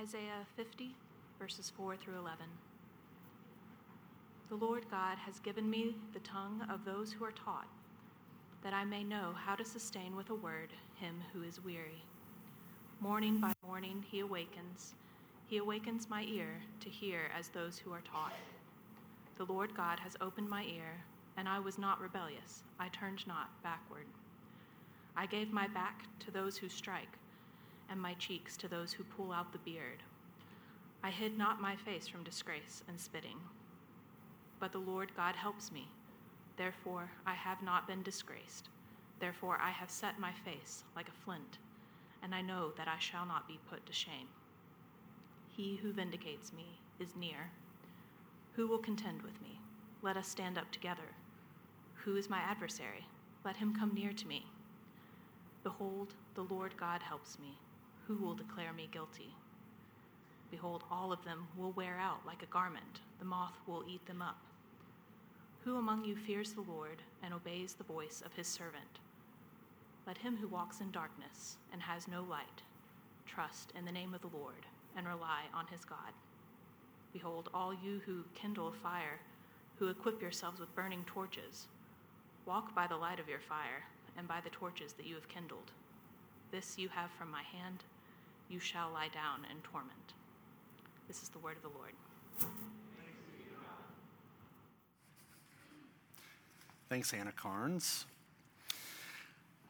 Isaiah 50, verses 4 through 11. The Lord God has given me the tongue of those who are taught, that I may know how to sustain with a word him who is weary. Morning by morning he awakens my ear to hear as those who are taught. The Lord God has opened my ear, and I was not rebellious. I turned not backward. I gave my back to those who strike, and my cheeks to those who pull out the beard. I hid not my face from disgrace and spitting. But the Lord God helps me. Therefore I have not been disgraced. Therefore I have set my face like a flint, and I know that I shall not be put to shame. He who vindicates me is near. Who will contend with me? Let us stand up together. Who is my adversary? Let him come near to me. Behold, the Lord God helps me. Who will declare me guilty? Behold, all of them will wear out like a garment. The moth will eat them up. Who among you fears the Lord and obeys the voice of his servant? Let him who walks in darkness and has no light trust in the name of the Lord and rely on his God. Behold, all you who kindle a fire, who equip yourselves with burning torches, walk by the light of your fire and by the torches that you have kindled. This you have from my hand. You shall lie down in torment. This is the word of the Lord. Thanks, Hannah Carnes.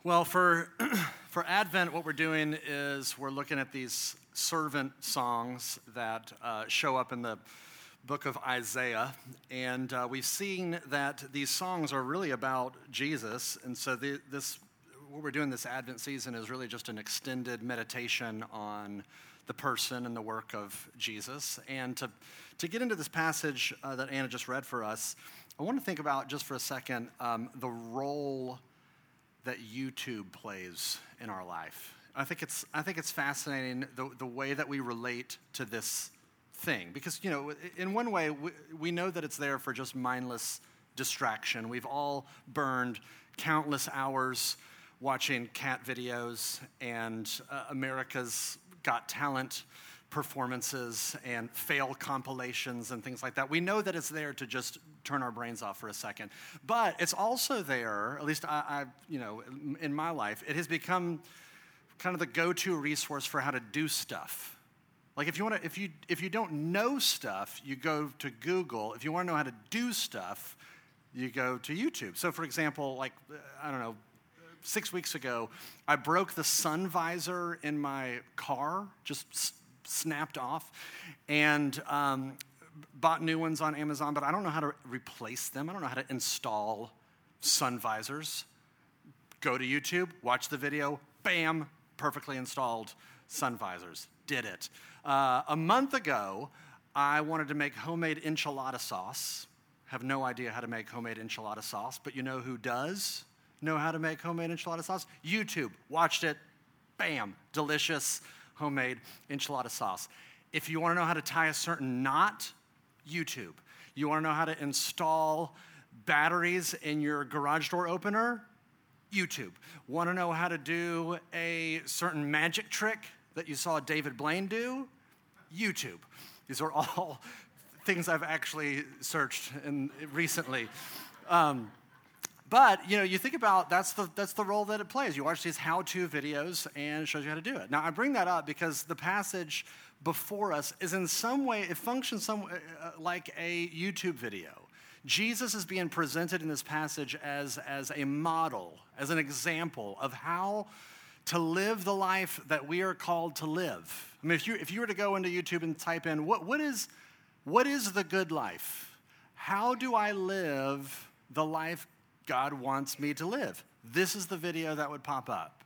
Well, for Advent, what we're doing is we're looking at these servant songs that show up in the book of Isaiah, and we've seen that these songs are really about Jesus, and so what we're doing this Advent season is really just an extended meditation on the person and the work of Jesus. And to get into this passage that Anna just read for us, I want to think about just for a second the role that YouTube plays in our life. I think it's fascinating the way that we relate to this thing, because in one way we know that it's there for just mindless distraction. We've all burned countless hours watching cat videos and America's Got Talent performances and fail compilations and things like that. We know that it's there to just turn our brains off for a second. But it's also there, at least I in my life, it has become kind of the go-to resource for how to do stuff. Like if you don't know stuff, you go to Google. If you want to know how to do stuff, you go to YouTube. So for example, 6 weeks ago, I broke the sun visor in my car, just snapped off, and bought new ones on Amazon, but I don't know how to replace them. I don't know how to install sun visors. Go to YouTube, watch the video, bam, perfectly installed sun visors. Did it. A month ago, I wanted to make homemade enchilada sauce. Have no idea how to make homemade enchilada sauce, but you know who does? Know how to make homemade enchilada sauce? YouTube. Watched it. Bam. Delicious homemade enchilada sauce. If you want to know how to tie a certain knot, YouTube. You want to know how to install batteries in your garage door opener? YouTube. Want to know how to do a certain magic trick that you saw David Blaine do? YouTube. These are all things I've actually searched recently. But, you think about that's the role that it plays. You watch these how-to videos, and it shows you how to do it. Now, I bring that up because the passage before us is in some way, it functions like a YouTube video. Jesus is being presented in this passage as a model, as an example of how to live the life that we are called to live. I mean, if you were to go into YouTube and type in, what is the good life? How do I live the life God wants me to live? This is the video that would pop up.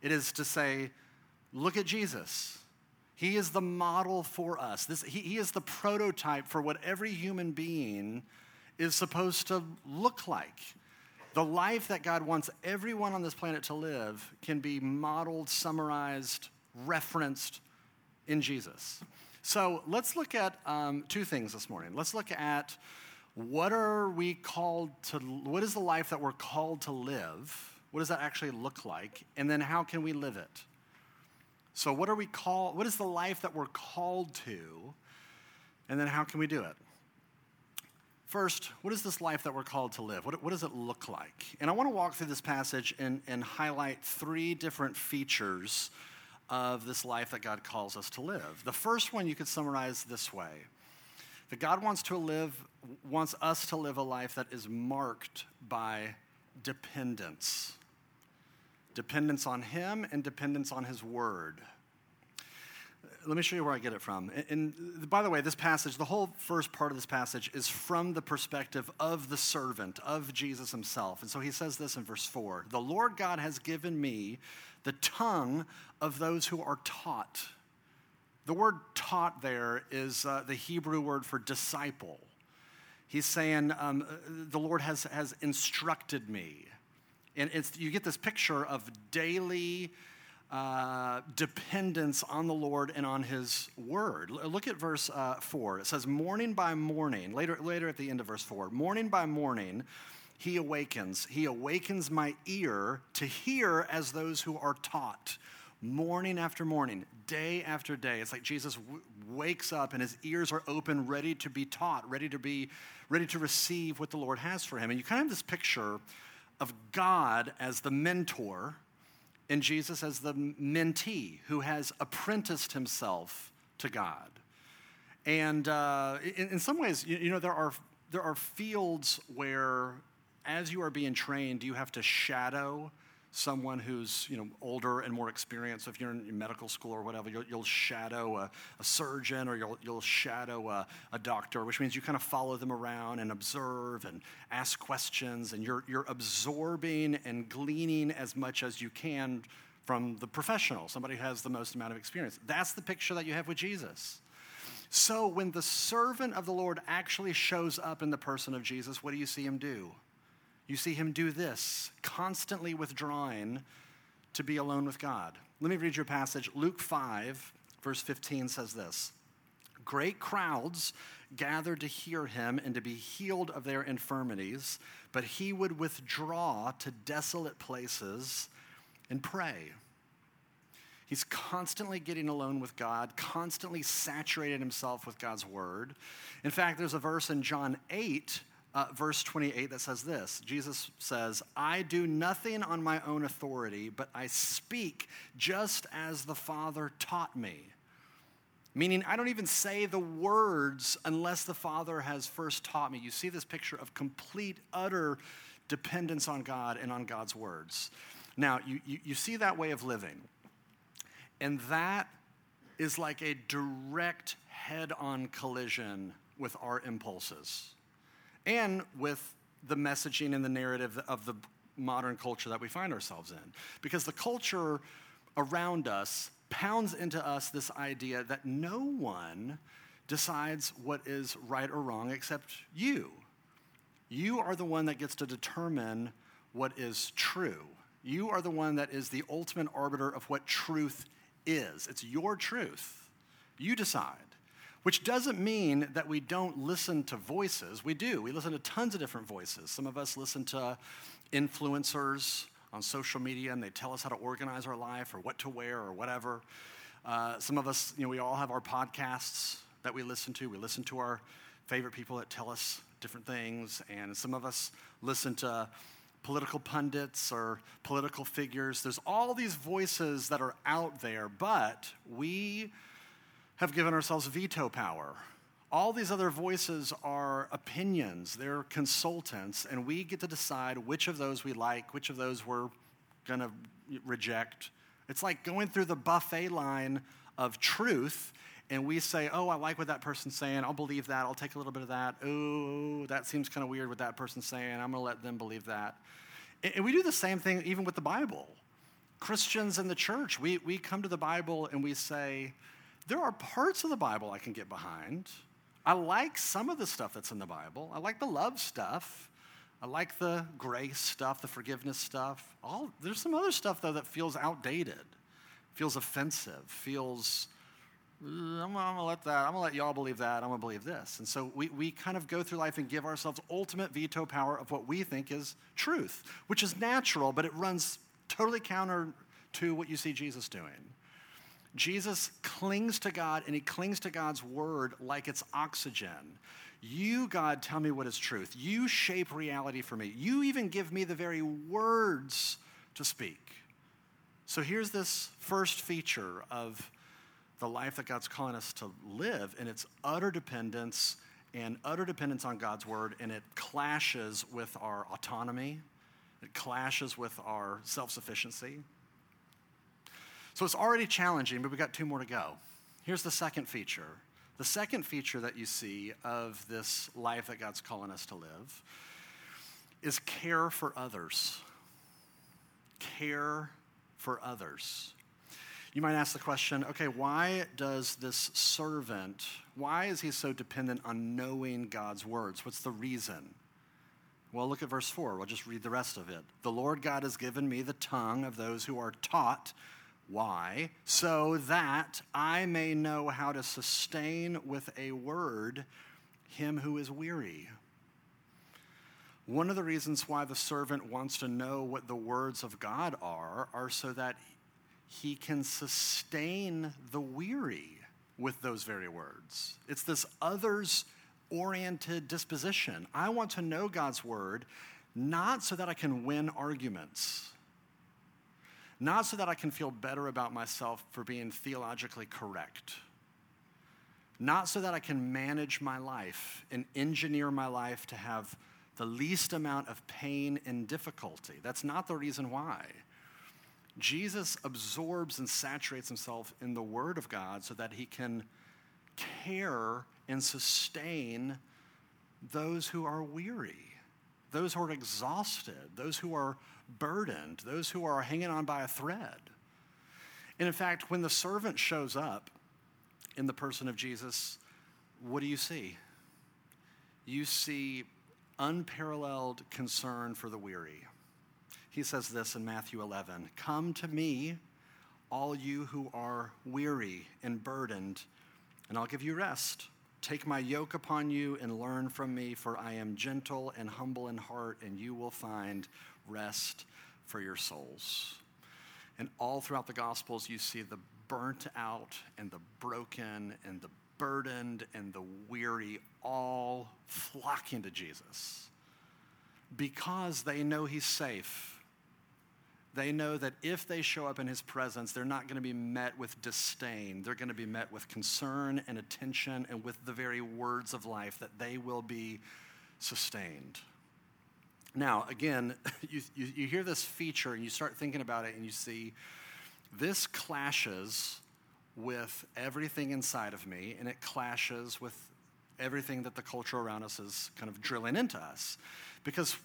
It is to say, look at Jesus. He is the model for us. He is the prototype for what every human being is supposed to look like. The life that God wants everyone on this planet to live can be modeled, summarized, referenced in Jesus. So let's look at two things this morning. Let's look at what is the life that we're called to live? What does that actually look like? And then how can we live it? So what are we called? What is the life that we're called to? And then how can we do it? First, what is this life that we're called to live? What does it look like? And I want to walk through this passage and highlight three different features of this life that God calls us to live. The first one you could summarize this way. That God wants us to live a life that is marked by dependence. Dependence on him and dependence on his word. Let me show you where I get it from. And by the way, this passage, the whole first part of this passage is from the perspective of the servant, of Jesus himself. And so he says this in verse 4, "The Lord God has given me the tongue of those who are taught." The word taught there is the Hebrew word for disciple. He's saying, the Lord has instructed me. And you get this picture of daily dependence on the Lord and on his word. Look at verse 4. It says, morning by morning, later at the end of verse 4, morning by morning, he awakens. He awakens my ear to hear as those who are taught. Morning after morning, day after day. It's like Jesus wakes up and his ears are open, ready to be taught, ready to receive what the Lord has for him. And you kind of have this picture of God as the mentor and Jesus as the mentee who has apprenticed himself to God. And in some ways, you know, there are fields where as you are being trained, you have to shadow someone who's, you know, older and more experienced. So if you're in medical school or whatever, you'll shadow a surgeon or you'll shadow a doctor, which means you kind of follow them around and observe and ask questions, and you're absorbing and gleaning as much as you can from the professional, somebody who has the most amount of experience. That's the picture that you have with Jesus. So when the servant of the Lord actually shows up in the person of Jesus, what do you see him do? You see him do this, constantly withdrawing to be alone with God. Let me read you a passage. Luke 5, verse 15 says this, "Great crowds gathered to hear him and to be healed of their infirmities, but he would withdraw to desolate places and pray." He's constantly getting alone with God, constantly saturating himself with God's word. In fact, there's a verse in John 8, verse 28 that says this. Jesus says, "I do nothing on my own authority, but I speak just as the Father taught me." Meaning, I don't even say the words unless the Father has first taught me. You see this picture of complete, utter dependence on God and on God's words. Now, you see that way of living. And that is like a direct head-on collision with our impulses. And with the messaging and the narrative of the modern culture that we find ourselves in. Because the culture around us pounds into us this idea that no one decides what is right or wrong except you. You are the one that gets to determine what is true. You are the one that is the ultimate arbiter of what truth is. It's your truth. You decide. Which doesn't mean that we don't listen to voices. We do. We listen to tons of different voices. Some of us listen to influencers on social media, and they tell us how to organize our life or what to wear or whatever. Some of us, you know, we all have our podcasts that we listen to. We listen to our favorite people that tell us different things. And some of us listen to political pundits or political figures. There's all these voices that are out there, but we have given ourselves veto power. All these other voices are opinions, they're consultants, and we get to decide which of those we like, which of those we're gonna reject. It's like going through the buffet line of truth, and we say, oh, I like what that person's saying, I'll believe that, I'll take a little bit of that, oh, that seems kind of weird what that person's saying, I'm gonna let them believe that. And we do the same thing even with the Bible. Christians in the church, we come to the Bible and we say, there are parts of the Bible I can get behind. I like some of the stuff that's in the Bible. I like the love stuff. I like the grace stuff, the forgiveness stuff. There's some other stuff, though, that feels outdated, feels offensive, feels, I'm going to let y'all believe that. I'm going to believe this. And so we kind of go through life and give ourselves ultimate veto power of what we think is truth, which is natural, but it runs totally counter to what you see Jesus doing. Jesus clings to God, and he clings to God's word like it's oxygen. You, God, tell me what is truth. You shape reality for me. You even give me the very words to speak. So here's this first feature of the life that God's calling us to live, and it's utter dependence on God's word, and it clashes with our autonomy. It clashes with our self-sufficiency. So it's already challenging, but we've got two more to go. Here's the second feature. The second feature that you see of this life that God's calling us to live is care for others. Care for others. You might ask the question, okay, why does this servant, why is he so dependent on knowing God's words? What's the reason? Well, look at verse 4. We'll just read the rest of it. The Lord God has given me the tongue of those who are taught. Why? So that I may know how to sustain with a word him who is weary. One of the reasons why the servant wants to know what the words of God are so that he can sustain the weary with those very words. It's this others-oriented disposition. I want to know God's word, not so that I can win arguments. Not so that I can feel better about myself for being theologically correct. Not so that I can manage my life and engineer my life to have the least amount of pain and difficulty. That's not the reason why. Jesus absorbs and saturates himself in the Word of God so that he can care and sustain those who are weary, those who are exhausted, those who are burdened, those who are hanging on by a thread. And in fact, when the servant shows up in the person of Jesus, what do you see? You see unparalleled concern for the weary. He says this in Matthew 11, "Come to me, all you who are weary and burdened, and I'll give you rest. Take my yoke upon you and learn from me, for I am gentle and humble in heart, and you will find rest for your souls." And all throughout the Gospels, you see the burnt out and the broken and the burdened and the weary all flocking to Jesus because they know he's safe. They know that if they show up in his presence, they're not going to be met with disdain. They're going to be met with concern and attention and with the very words of life that they will be sustained. Now, again, you hear this feature and you start thinking about it and you see this clashes with everything inside of me, and it clashes with everything that the culture around us is kind of drilling into us, because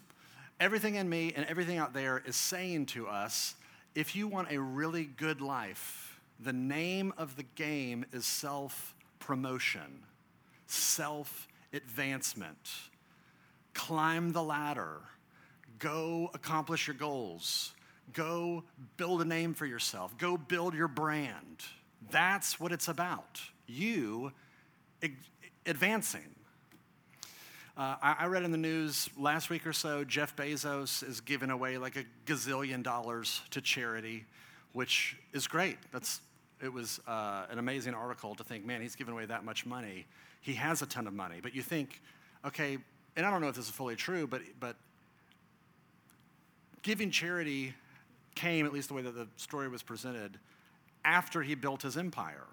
everything in me and everything out there is saying to us, if you want a really good life, the name of the game is self-promotion, self-advancement. Climb the ladder. Go accomplish your goals. Go build a name for yourself. Go build your brand. That's what it's about. You advancing. I read in the news last week or so, Jeff Bezos is giving away like a gazillion dollars to charity, which is great. It was an amazing article to think, man, he's giving away that much money. He has a ton of money. But you think, okay, and I don't know if this is fully true, but giving charity came, at least the way that the story was presented, after he built his empire.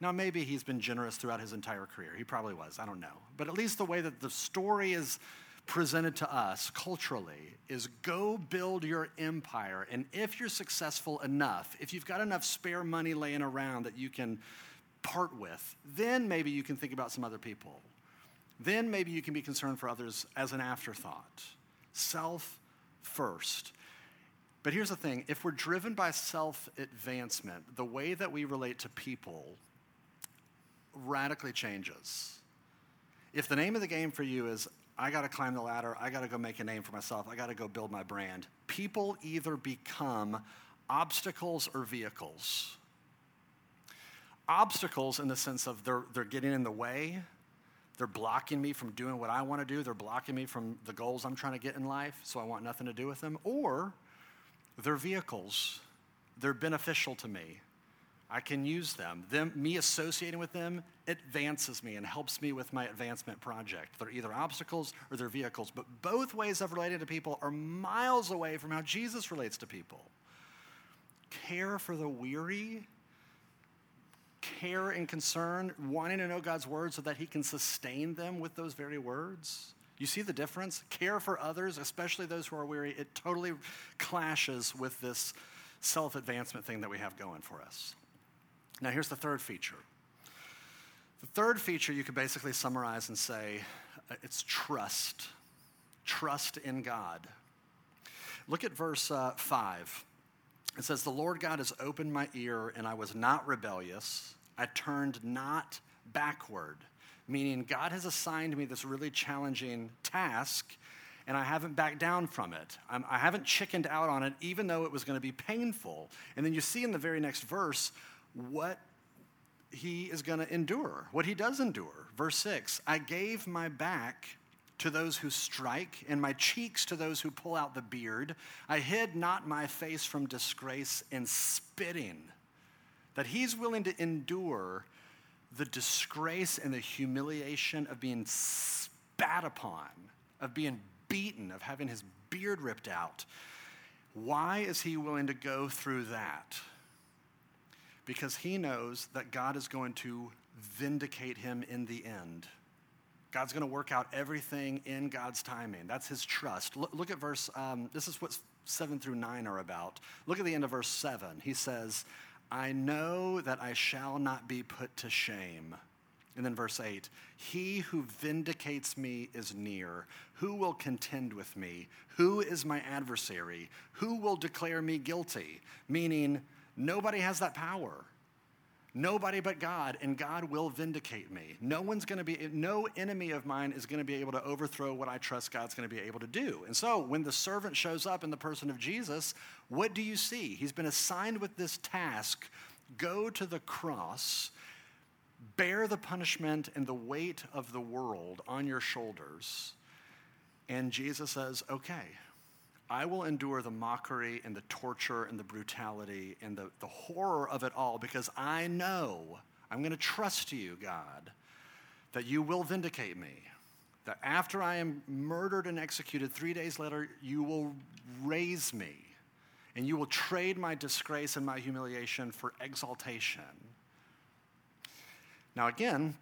Now, maybe he's been generous throughout his entire career. He probably was. I don't know. But at least the way that the story is presented to us culturally is go build your empire. And if you're successful enough, if you've got enough spare money laying around that you can part with, then maybe you can think about some other people. Then maybe you can be concerned for others as an afterthought. Self first. But here's the thing. If we're driven by self-advancement, the way that we relate to people radically changes. If the name of the game for you is, I got to climb the ladder, I got to go make a name for myself, I got to go build my brand, people either become obstacles or vehicles. Obstacles in the sense of they're getting in the way. They're blocking me from doing what I want to do. They're blocking me from the goals I'm trying to get in life, so I want nothing to do with them. Or they're vehicles. They're beneficial to me. I can use them. Me associating with them advances me and helps me with my advancement project. They're either obstacles or they're vehicles, but both ways of relating to people are miles away from how Jesus relates to people. Care for the weary, care and concern, wanting to know God's word so that he can sustain them with those very words. You see the difference? Care for others, especially those who are weary, it totally clashes with this self-advancement thing that we have going for us. Now, here's the third feature. The third feature you could basically summarize and say it's trust. Trust in God. Look at verse 5. It says, "The Lord God has opened my ear, and I was not rebellious. I turned not backward," meaning God has assigned me this really challenging task, and I haven't backed down from it. I haven't chickened out on it, even though it was going to be painful. And then you see in the very next verse what he is going to endure, what he does endure. Verse 6, "I gave my back to those who strike, and my cheeks to those who pull out the beard. I hid not my face from disgrace and spitting." That he's willing to endure the disgrace and the humiliation of being spat upon, of being beaten, of having his beard ripped out. Why is he willing to go through that? Because he knows that God is going to vindicate him in the end. God's going to work out everything in God's timing. That's his trust. Look at verse, this is what 7 through 9 are about. Look at the end of verse 7. He says, "I know that I shall not be put to shame." And then verse 8, "He who vindicates me is near. Who will contend with me? Who is my adversary? Who will declare me guilty?" Meaning, nobody has that power. Nobody but God, and God will vindicate me. No enemy of mine is going to be able to overthrow what I trust God's going to be able to do. And so when the servant shows up in the person of Jesus, what do you see? He's been assigned with this task: go to the cross, bear the punishment and the weight of the world on your shoulders. And Jesus says, okay, I will endure the mockery and the torture and the brutality and the horror of it all, because I know, I'm going to trust you, God, that you will vindicate me, that after I am murdered and executed, 3 days later, you will raise me, and you will trade my disgrace and my humiliation for exaltation. Now again,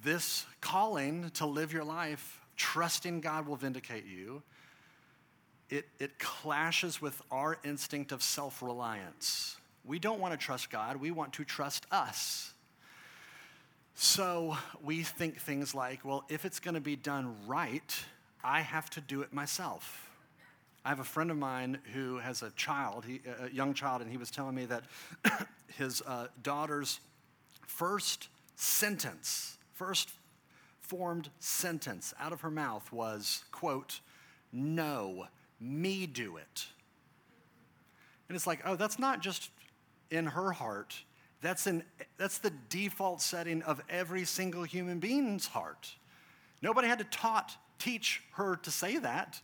this calling to live your life trusting God will vindicate you, it clashes with our instinct of self-reliance. We don't want to trust God. We want to trust us. So we think things like, well, if it's going to be done right, I have to do it myself. I have a friend of mine who has a young child, and he was telling me that his daughter's first formed sentence out of her mouth was, quote, "No, me do it." And it's like, oh, that's not just in her heart. That's the default setting of every single human being's heart. Nobody had to teach her to say that.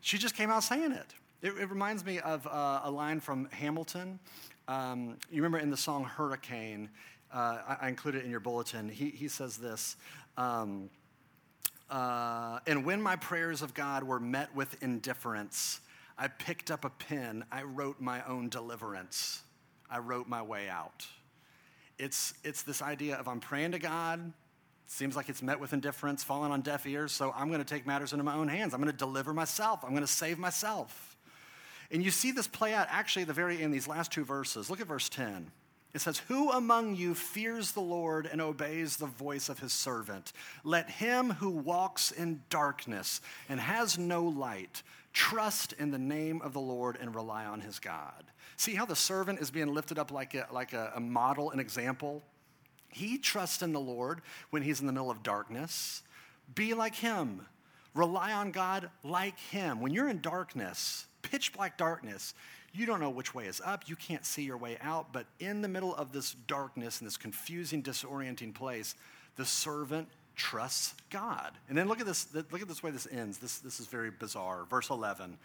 She just came out saying it. It reminds me of a line from Hamilton. You remember in the song Hurricane, I included it in your bulletin. He says this, "And when my prayers of God were met with indifference, I picked up a pen, I wrote my own deliverance. I wrote my way out." It's this idea of, I'm praying to God, seems like it's met with indifference, falling on deaf ears, so I'm going to take matters into my own hands. I'm going to deliver myself. I'm going to save myself. And you see this play out actually at the very end, these last two verses. Look at verse 10. It says, "Who among you fears the Lord and obeys the voice of his servant? Let him who walks in darkness and has no light trust in the name of the Lord and rely on his God." See how the servant is being lifted up like a model, an example? He trusts in the Lord when he's in the middle of darkness. Be like him. Rely on God like him. When you're in darkness, pitch black darkness, you don't know which way is up. You can't see your way out. But in the middle of this darkness and this confusing, disorienting place, the servant trusts God. And then look at this. Look at this way this ends. This is very bizarre. Verse 11.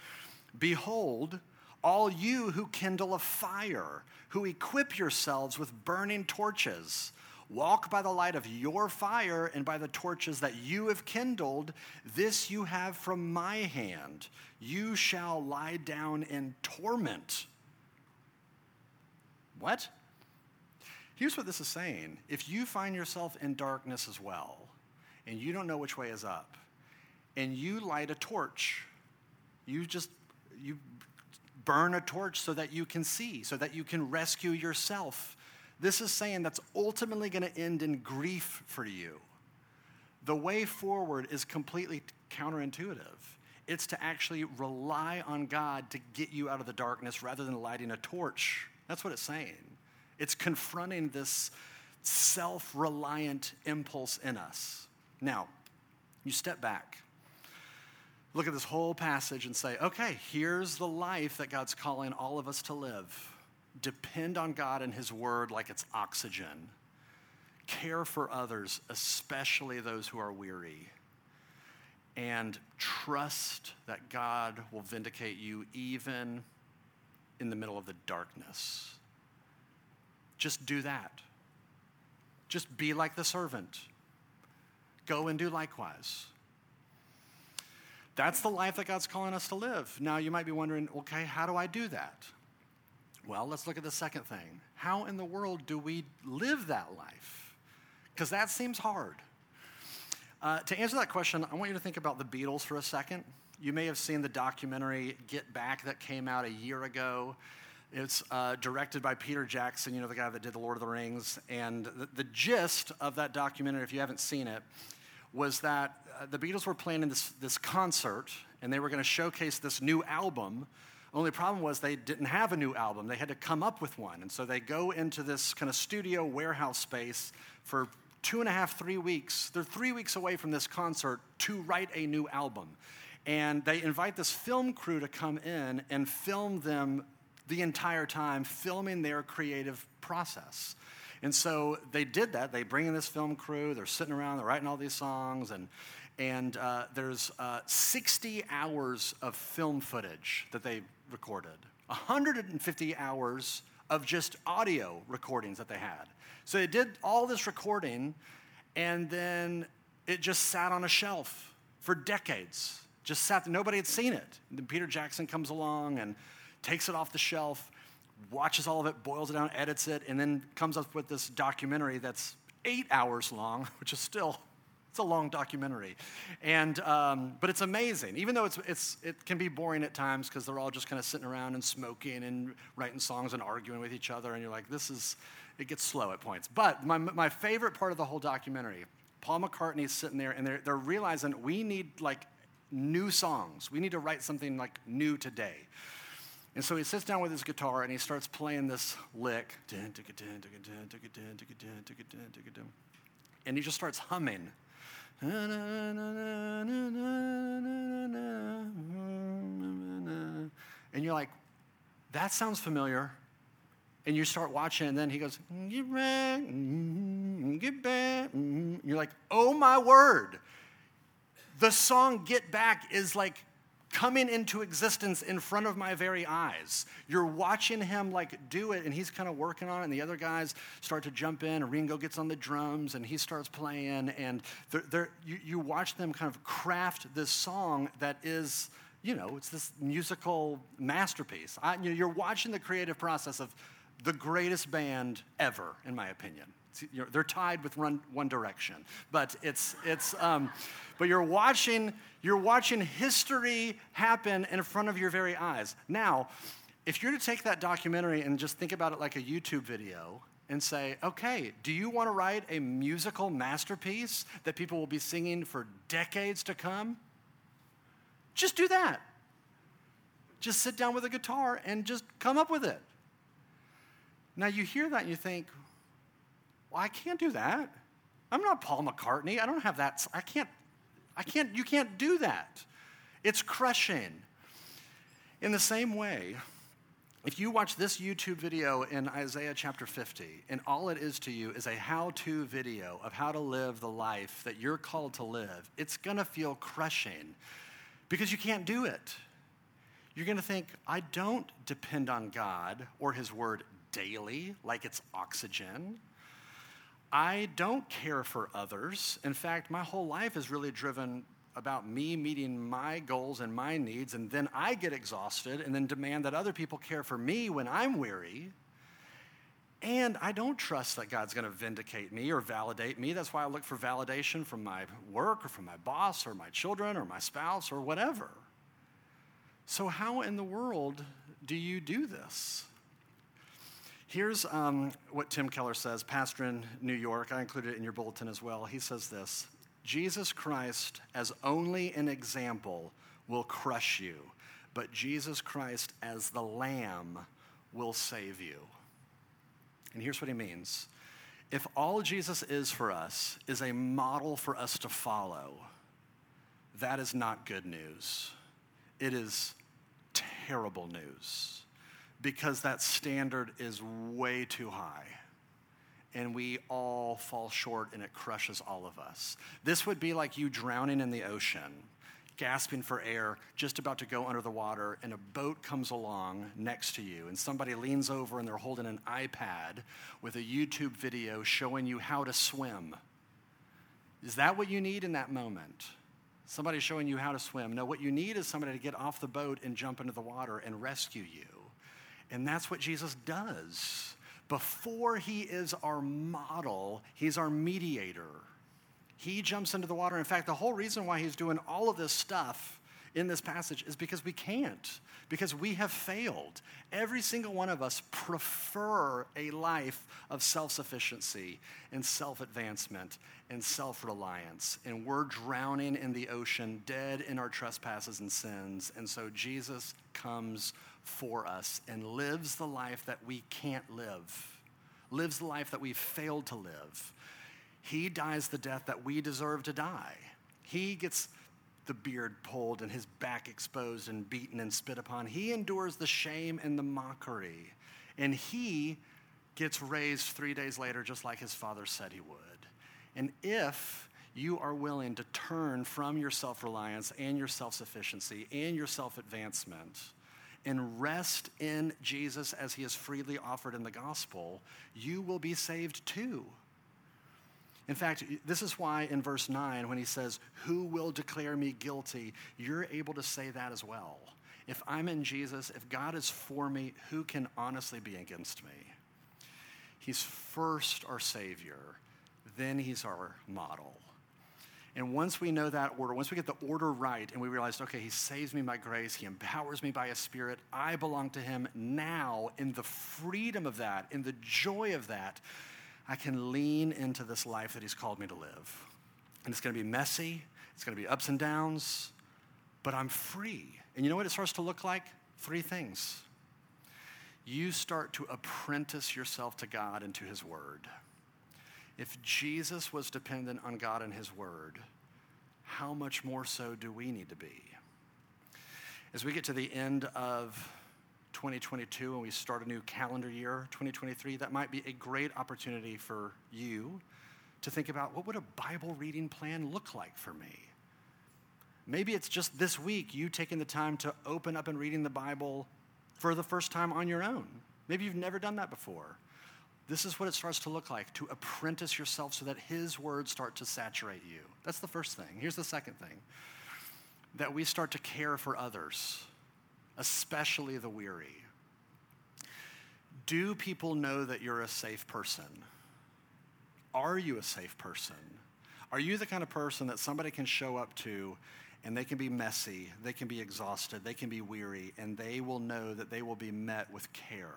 "Behold, all you who kindle a fire, who equip yourselves with burning torches. Walk by the light of your fire and by the torches that you have kindled. This you have from my hand. You shall lie down in torment. What? Here's what this is saying. If you find yourself in darkness as well, and you don't know which way is up, and you light a torch, you burn a torch so that you can see, so that you can rescue yourself. This is saying that's ultimately going to end in grief for you. The way forward is completely counterintuitive. It's to actually rely on God to get you out of the darkness rather than lighting a torch. That's what it's saying. It's confronting this self-reliant impulse in us. Now, you step back. Look at this whole passage and say, okay, here's the life that God's calling all of us to live. Depend on God and his word like it's oxygen. Care for others, especially those who are weary. And trust that God will vindicate you even in the middle of the darkness. Just do that. Just be like the servant. Go and do likewise. That's the life that God's calling us to live. Now, you might be wondering, okay, how do I do that? Well, let's look at the second thing. How in the world do we live that life? Because that seems hard. To answer that question, I want you to think about the Beatles for a second. You may have seen the documentary Get Back that came out a year ago. It's directed by Peter Jackson, you know, the guy that did The Lord of the Rings. And the gist of that documentary, if you haven't seen it, was that the Beatles were planning this concert, and they were going to showcase this new album. Only problem was they didn't have a new album. They had to come up with one. And so they go into this kind of studio warehouse space for 2.5, 3 weeks. They're 3 weeks away from this concert to write a new album. And they invite this film crew to come in and film them the entire time, filming their creative process. And so they did that. They bring in this film crew. They're sitting around. They're writing all these songs. And there's 60 hours of film footage that they recorded, 150 hours of just audio recordings that they had. So they did all this recording, and then it just sat on a shelf for decades. Just sat there. Nobody had seen it. And then Peter Jackson comes along and takes it off the shelf, watches all of it, boils it down, edits it, and then comes up with this documentary that's 8 hours long, which is still... It's a long documentary, and but it's amazing. Even though it can be boring at times because they're all just kind of sitting around and smoking and writing songs and arguing with each other, and you're like, it gets slow at points. But my favorite part of the whole documentary, Paul McCartney's sitting there, and they're realizing we need like new songs. We need to write something like new today. And so he sits down with his guitar and he starts playing this lick, and he just starts humming. And you're like, that sounds familiar. And you start watching, and then he goes, get back, get back. You're like, oh my word. The song Get Back is like coming into existence in front of my very eyes. You're watching him like do it, and he's kind of working on it, and the other guys start to jump in, and Ringo gets on the drums, and he starts playing, and you watch them kind of craft this song that is, you know, it's this musical masterpiece. You're watching the creative process of the greatest band ever, in my opinion. They're tied with One Direction, but but you're watching history happen in front of your very eyes. Now, if you're to take that documentary and just think about it like a YouTube video and say, okay, do you want to write a musical masterpiece that people will be singing for decades to come? Just do that. Just sit down with a guitar and just come up with it. Now you hear that and you think, I can't do that. I'm not Paul McCartney. I don't have that. You can't do that. It's crushing. In the same way, if you watch this YouTube video in Isaiah chapter 50, and all it is to you is a how-to video of how to live the life that you're called to live, it's going to feel crushing because you can't do it. you're going to think, I don't depend on God or his word daily like it's oxygen. I don't care for others. In fact, my whole life is really driven about me meeting my goals and my needs, and then I get exhausted and then demand that other people care for me when I'm weary. And I don't trust that God's going to vindicate me or validate me. That's why I look for validation from my work or from my boss or my children or my spouse or whatever. So how in the world do you do this? Here's what Tim Keller says, pastor in New York. I included it in your bulletin as well. He says this: Jesus Christ as only an example will crush you, but Jesus Christ as the Lamb will save you. And here's what he means. If all Jesus is for us is a model for us to follow, that is not good news. It is terrible news, because that standard is way too high. And we all fall short, and it crushes all of us. This would be like you drowning in the ocean, gasping for air, just about to go under the water, and a boat comes along next to you, and somebody leans over, and they're holding an iPad with a YouTube video showing you how to swim. Is that what you need in that moment? Somebody showing you how to swim? No, what you need is somebody to get off the boat and jump into the water and rescue you. And that's what Jesus does. Before he is our model, he's our mediator. He jumps into the water. In fact, the whole reason why he's doing all of this stuff in this passage is because we can't, because we have failed. Every single one of us prefer a life of self-sufficiency and self-advancement and self-reliance, and we're drowning in the ocean, dead in our trespasses and sins, and so Jesus comes for us and lives the life that we can't live, lives the life that we failed to live. He dies the death that we deserve to die. He gets the beard pulled and his back exposed and beaten and spit upon. He endures the shame and the mockery. And he gets raised 3 days later, just like his father said he would. And if you are willing to turn from your self-reliance and your self-sufficiency and your self-advancement and rest in Jesus as he is freely offered in the gospel, you will be saved too. In fact, this is why in verse 9, when he says, "Who will declare me guilty?" you're able to say that as well. If I'm in Jesus, if God is for me, who can honestly be against me? He's first our Savior, then he's our model. And once we know that order, once we get the order right and we realize, okay, he saves me by grace, he empowers me by his Spirit, I belong to him now, in the freedom of that, in the joy of that, I can lean into this life that he's called me to live. And it's going to be messy. It's going to be ups and downs. But I'm free. And you know what it starts to look like? 3 things. You start to apprentice yourself to God and to his word. If Jesus was dependent on God and his word, how much more so do we need to be? As we get to the end of 2022 and we start a new calendar year, 2023, that might be a great opportunity for you to think about, what would a Bible reading plan look like for me? Maybe it's just this week you taking the time to open up and reading the Bible for the first time on your own. Maybe you've never done that before. This is what it starts to look like, to apprentice yourself so that his words start to saturate you. That's the first thing. Here's the second thing, that we start to care for others, especially the weary. Do people know that you're a safe person? Are you a safe person? Are you the kind of person that somebody can show up to and they can be messy, they can be exhausted, they can be weary, and they will know that they will be met with care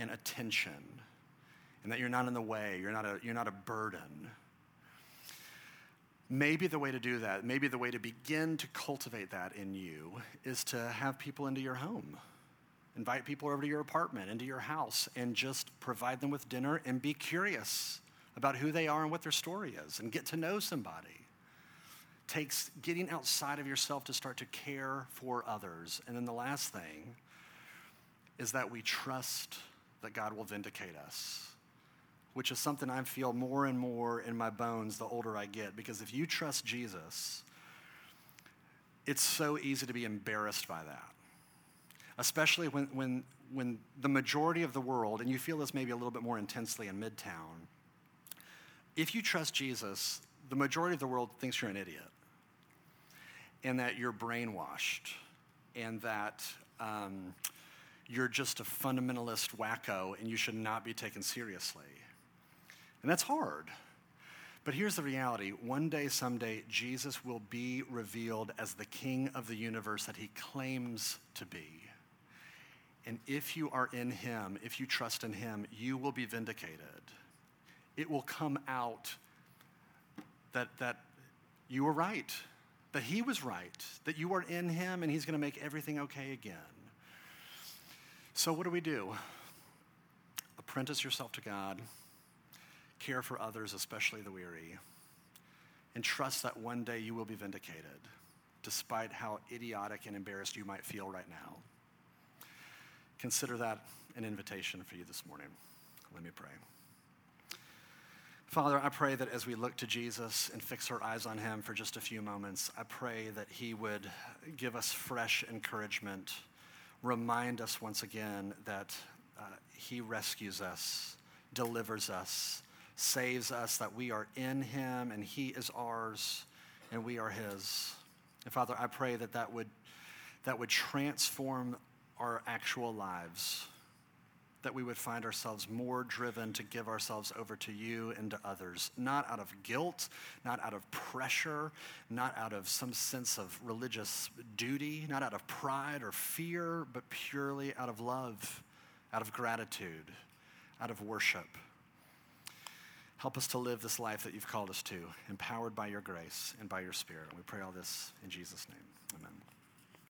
and attention, and that you're not in the way, you're not a burden? Maybe the way to do that, maybe the way to begin to cultivate that in you is to have people into your home. Invite people over to your apartment, into your house, and just provide them with dinner and be curious about who they are and what their story is, and get to know somebody. It takes getting outside of yourself to start to care for others. And then the last thing is that we trust that God will vindicate us, which is something I feel more and more in my bones the older I get. Because if you trust Jesus, it's so easy to be embarrassed by that. especially when the majority of the world, and you feel this maybe a little bit more intensely in Midtown, if you trust Jesus, the majority of the world thinks you're an idiot and that you're brainwashed and that you're just a fundamentalist wacko and you should not be taken seriously. And that's hard. But here's the reality. One day, someday, Jesus will be revealed as the King of the universe that he claims to be. And if you are in him, if you trust in him, you will be vindicated. It will come out that you were right, that he was right, that you are in him and he's going to make everything okay again. So what do? Apprentice yourself to God. Care for others, especially the weary, and trust that one day you will be vindicated, despite how idiotic and embarrassed you might feel right now. Consider that an invitation for you this morning. Let me pray. Father, I pray that as we look to Jesus and fix our eyes on him for just a few moments, I pray that he would give us fresh encouragement, remind us once again that he rescues us, delivers us, saves us, that we are in him and he is ours and we are his. And Father, I pray that would transform our actual lives, that we would find ourselves more driven to give ourselves over to you and to others, not out of guilt, not out of pressure, not out of some sense of religious duty, not out of pride or fear, but purely out of love, out of gratitude, out of worship. Help us to live this life that you've called us to, empowered by your grace and by your Spirit. And we pray all this in Jesus' name. Amen.